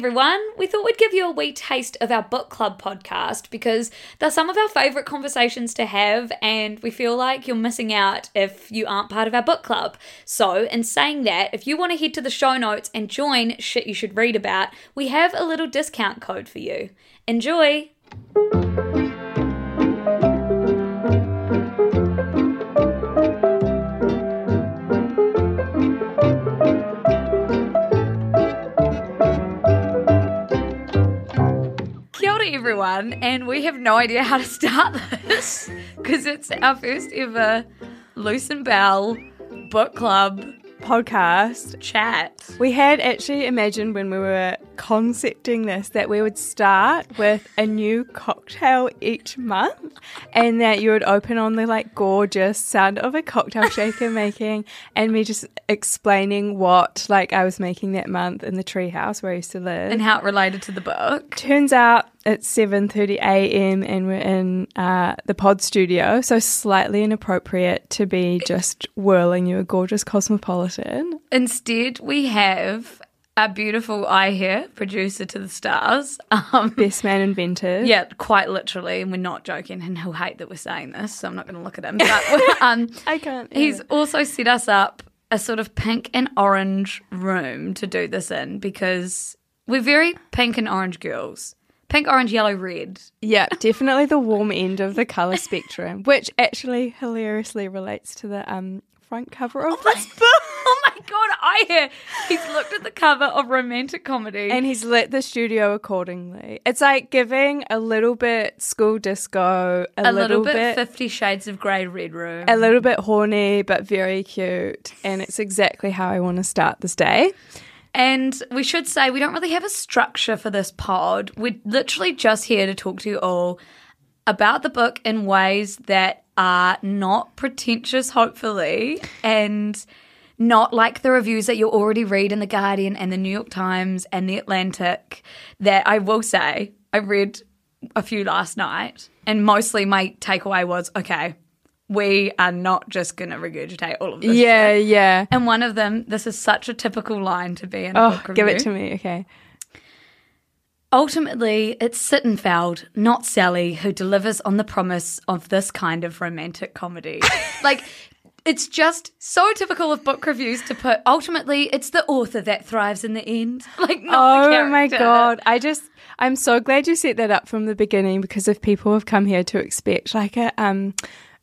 Everyone, we thought we'd give you a wee taste of our book club podcast because they're some of our favourite conversations to have, and we feel like you're missing out if you aren't part of our book club. So, in saying that, if you want to head to the show notes and join Shit You Should Read About, we have a little discount code for you. Enjoy! Everyone, and we have no idea how to start this because it's our first ever Luce and Bell book club podcast chat. We had actually imagined when we were concepting this that we would start with a new cocktail each month and that you would open on the gorgeous sound of a cocktail shaker making and me just explaining what I was making that month in the treehouse where I used to live. And how it related to the book. Turns out it's 7:30 a.m. and we're in the pod studio, so slightly inappropriate to be just whirling you a gorgeous cosmopolitan. Instead, we have our beautiful eye here, producer to the stars. Best man invented. Yeah, quite literally, and we're not joking, and he'll hate that we're saying this, so I'm not going to look at him. But, I can't. He's also set us up a sort of pink and orange room to do this in because we're very pink and orange girls. Pink, orange, yellow, red. Yeah, definitely the warm end of the colour spectrum, which actually hilariously relates to the front cover of this book. Oh my God, he's looked at the cover of Romantic Comedy. And he's lit the studio accordingly. It's like giving a little bit school disco, a little bit 50 Shades of Grey red room. A little bit horny, but very cute. And it's exactly how I want to start this day. And we should say we don't really have a structure for this pod. We're literally just here to talk to you all about the book in ways that are not pretentious, hopefully, and not like the reviews that you already read in The Guardian and The New York Times and The Atlantic that I will say I read a few last night, and mostly my takeaway was, okay, we are not just going to regurgitate all of this. Yeah, shit. Yeah. And one of them, this is such a typical line to be in a book review. Give it to me, okay. Ultimately, it's Sittenfeld, not Sally, who delivers on the promise of this kind of romantic comedy. It's just so typical of book reviews to put, ultimately, it's the author that thrives in the end. Not the character. Oh, my God. I'm so glad you set that up from the beginning because if people have come here to expect a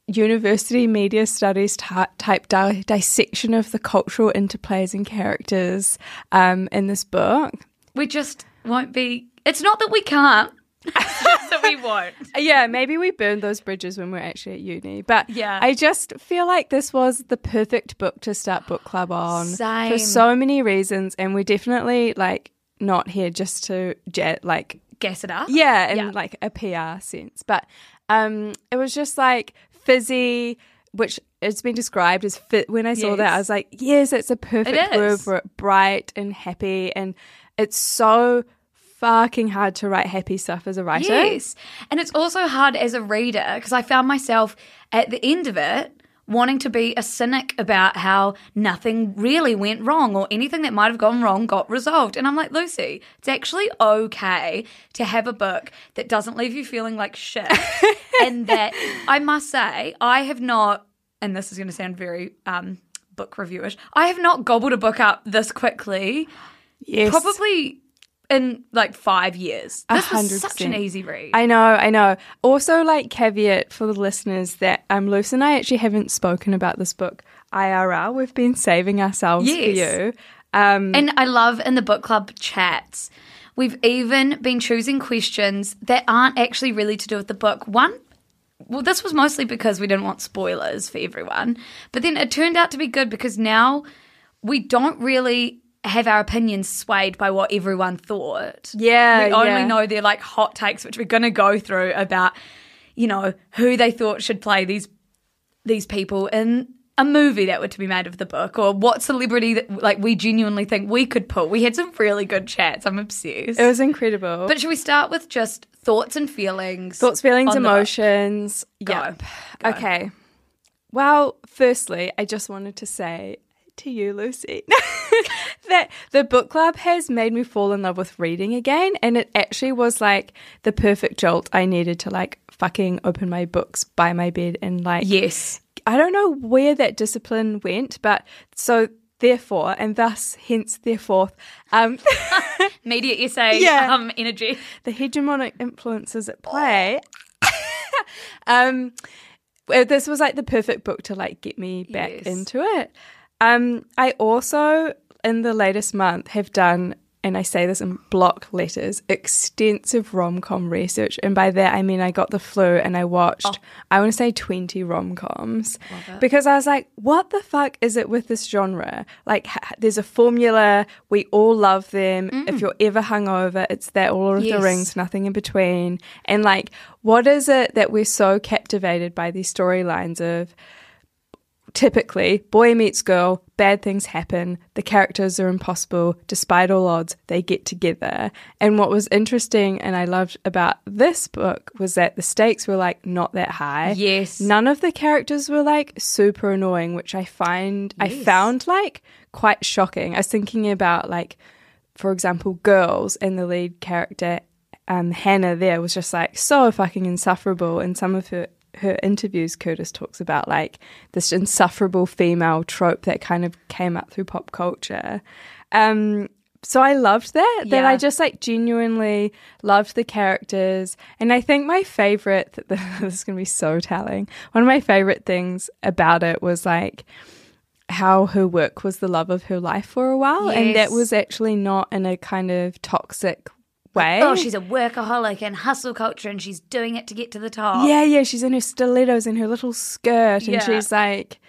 university media studies type dissection of the cultural interplays and characters in this book. We just won't be... It's not that we can't, it's just that we won't. Yeah, maybe we burned those bridges when we were actually at uni. But yeah. I just feel like this was the perfect book to start book club on. Same. For so many reasons. And we're definitely not here just to gas it up. Yeah, in a PR sense. But it was just fizzy, which it's been described as fit. When I saw that, I was like, yes, it's a perfect word for it, bright and happy. And it's so fucking hard to write happy stuff as a writer. Yes. And it's also hard as a reader because I found myself at the end of it wanting to be a cynic about how nothing really went wrong or anything that might have gone wrong got resolved. And I'm like, Lucy, it's actually okay to have a book that doesn't leave you feeling like shit. And that, I must say, I have not, and this is going to sound very book reviewish, I have not gobbled a book up this quickly. Yes. Probably in 5 years. This 100%. Was such an easy read. I know. Also, caveat for the listeners that Luce and I actually haven't spoken about this book IRL. We've been saving ourselves for you. And I love in the book club chats, we've even been choosing questions that aren't actually really to do with the book. Well, this was mostly because we didn't want spoilers for everyone. But then it turned out to be good because now we don't really have our opinions swayed by what everyone thought. Yeah, we only know their, like, hot takes, which we're going to go through about, you know, who they thought should play these people in a movie that were to be made of the book, or what celebrity that, like, we genuinely think we could pull. We had some really good chats. I'm obsessed. It was incredible. But should we start with just thoughts and feelings? Thoughts, feelings, emotions. Yeah. Okay. Well, firstly, I just wanted to say to you, Lucy, that the book club has made me fall in love with reading again, and it actually was like the perfect jolt I needed to, like, fucking open my books by my bed and, like, yes, I don't know where that discipline went, but so therefore, and thus, hence, therefore, media essay, energy, the hegemonic influences at play. This was like the perfect book to, like, get me back into it. I also, in the latest month, have done, and I say this in block letters, extensive rom-com research. And by that, I mean I got the flu and I watched, I want to say 20 rom-coms. Because I was like, what the fuck is it with this genre? Like, there's a formula. We all love them. If you're ever hungover, it's that all of the rings, nothing in between. And, like, what is it that we're so captivated by these storylines of? Typically, boy meets girl, bad things happen, the characters are impossible, despite all odds, they get together. And what was interesting and I loved about this book was that the stakes were, like, not that high. Yes. None of the characters were, like, super annoying, which I found, like, quite shocking. I was thinking about, like, for example, Girls, and the lead character, Hannah there, was just, like, so fucking insufferable, and some of her interviews, Curtis talks about, like, this insufferable female trope that kind of came up through pop culture. So I loved that, that I just, like, genuinely loved the characters. And I think my favourite, this is going to be so telling, one of my favourite things about it was, like, how her work was the love of her life for a while. Yes. And that was actually not in a kind of toxic way. Oh, she's a workaholic and hustle culture and she's doing it to get to the top. Yeah, she's in her stilettos and her little skirt and she's, like,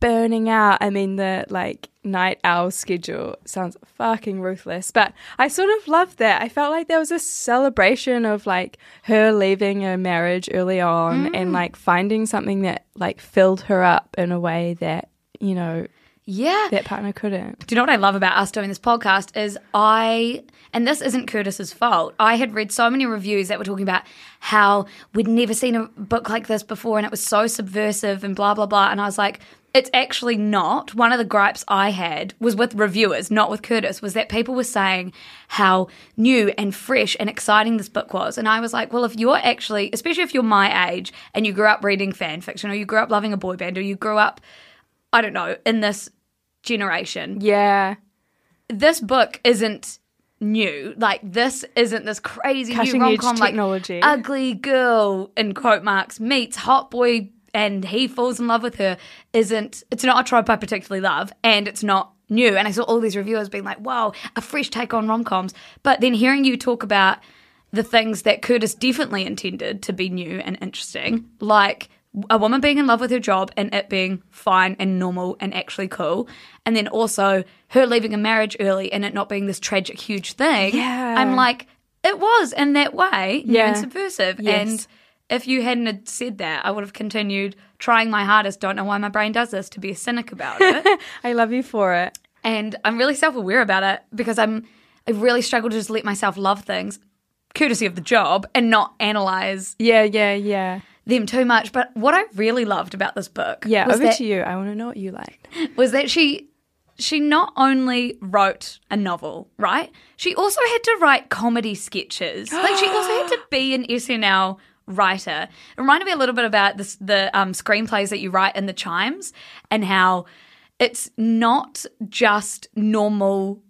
burning out. I mean, the, like, night owl schedule sounds fucking ruthless, but I sort of loved that. I felt like there was a celebration of, like, her leaving a marriage early on and, like, finding something that, like, filled her up in a way that, you know... Yeah. That partner couldn't. Do you know what I love about us doing this podcast is and this isn't Curtis's fault, I had read so many reviews that were talking about how we'd never seen a book like this before and it was so subversive and blah, blah, blah. And I was like, it's actually not. One of the gripes I had was with reviewers, not with Curtis, was that people were saying how new and fresh and exciting this book was. And I was like, well, if you're actually, especially if you're my age and you grew up reading fan fiction or you grew up loving a boy band or you grew up, I don't know, in this generation. Yeah. This book isn't new. Like, this isn't this crazy cutting new rom-com, like, technology. Ugly girl, in quote marks, meets hot boy and he falls in love with her. It's not a trope I particularly love, and it's not new. And I saw all these reviewers being like, wow, a fresh take on rom-coms. But then hearing you talk about the things that Curtis definitely intended to be new and interesting, like... a woman being in love with her job and it being fine and normal and actually cool. And then also her leaving a marriage early and it not being this tragic, huge thing. Yeah. I'm like, it was in that way new and subversive. Yes. And if you hadn't said that, I would have continued trying my hardest, don't know why my brain does this, to be a cynic about it. I love you for it. And I'm really self-aware about it because I really struggle to just let myself love things, courtesy of the job, and not analyse. Yeah. Them too much. But what I really loved about this book... Yeah, was over that, to you. I want to know what you liked. Was that she not only wrote a novel, right? She also had to write comedy sketches. Like, she also had to be an SNL writer. It reminded me a little bit about the screenplays that you write in The Chimes and how it's not just normal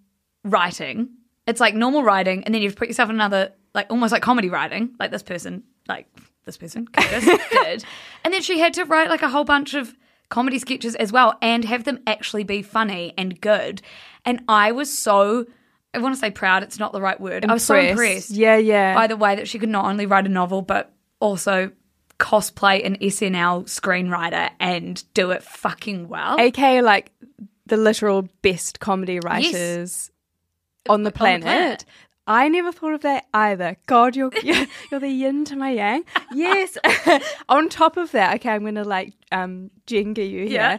writing. It's like normal writing and then you've put yourself in another, like, almost like comedy writing, like this person, like... This person, Curtis, did. And then she had to write, like, a whole bunch of comedy sketches as well and have them actually be funny and good. And I was so, I want to say proud, it's not the right word. Impressed. I was so impressed. Yeah. By the way that she could not only write a novel but also cosplay an SNL screenwriter and do it fucking well. AKA, like, the literal best comedy writers on the planet. I never thought of that either. God, you're the yin to my yang. Yes. On top of that, okay, I'm going to like Jenga you here. Yeah.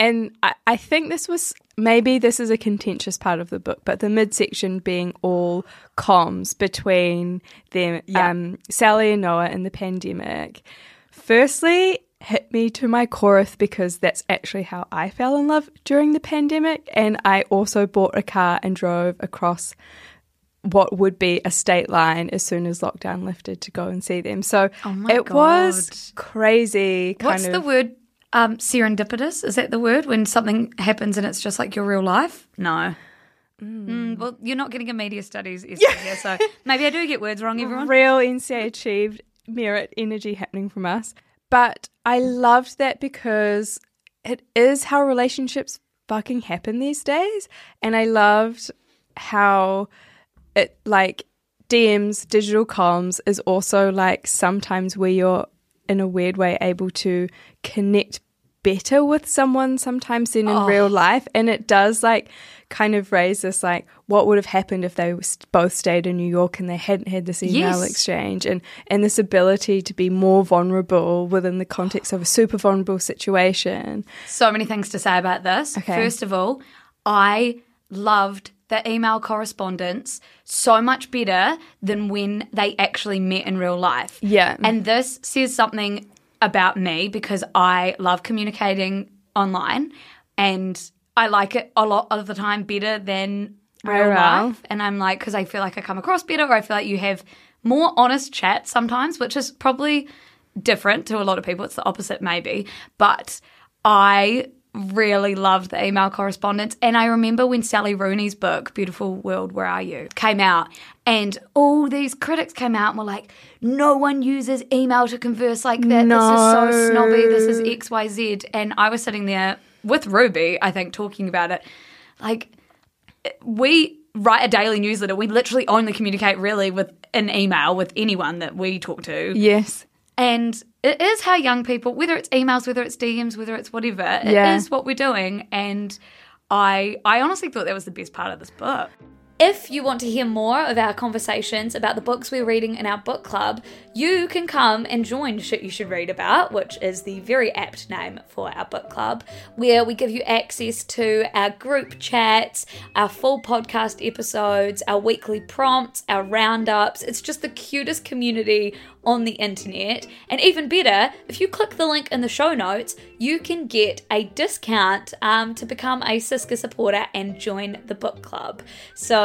I think this was, maybe this is a contentious part of the book, but the midsection being all comms between them, Sally and Noah and the pandemic. Firstly, hit me to my chorus because that's actually how I fell in love during the pandemic, and I also bought a car and drove across what would be a state line as soon as lockdown lifted to go and see them. So it was crazy. What's the word? Serendipitous? Is that the word? When something happens and it's just like your real life? No. Well, you're not getting a media studies essay here, so maybe I do get words wrong, everyone. Real NCA achieved merit energy happening from us. But I loved that because it is how relationships fucking happen these days. And I loved how it, like, DMs, digital comms, is also like sometimes where you're in a weird way able to connect better with someone sometimes than in real life. And it does like kind of raise this like what would have happened if they both stayed in New York and they hadn't had this email exchange, and this ability to be more vulnerable within the context of a super vulnerable situation. So many things to say about this. Okay. First of all, I loved the email correspondence so much better than when they actually met in real life. Yeah. And this says something about me because I love communicating online and I like it a lot of the time better than real life. And I'm like, because I feel like I come across better, or I feel like you have more honest chat sometimes, which is probably different to a lot of people. It's the opposite maybe. But I really loved the email correspondence. And I remember when Sally Rooney's book, Beautiful World, Where Are You, came out, and all these critics came out and were like, no one uses email to converse like that. No. This is so snobby. This is XYZ. And I was sitting there with Ruby, I think, talking about it. Like, we write a daily newsletter. We literally only communicate really with an email with anyone that we talk to. Yes. And it is how young people, whether it's emails, whether it's DMs, whether it's whatever, it is what we're doing. And I honestly thought that was the best part of this book. If you want to hear more of our conversations about the books we're reading in our book club, you can come and join Shit You Should Read About, which is the very apt name for our book club, where we give you access to our group chats, our full podcast episodes, our weekly prompts, our roundups. It's just the cutest community on the internet. And even better, if you click the link in the show notes, you can get a discount to become a Siska supporter and join the book club. So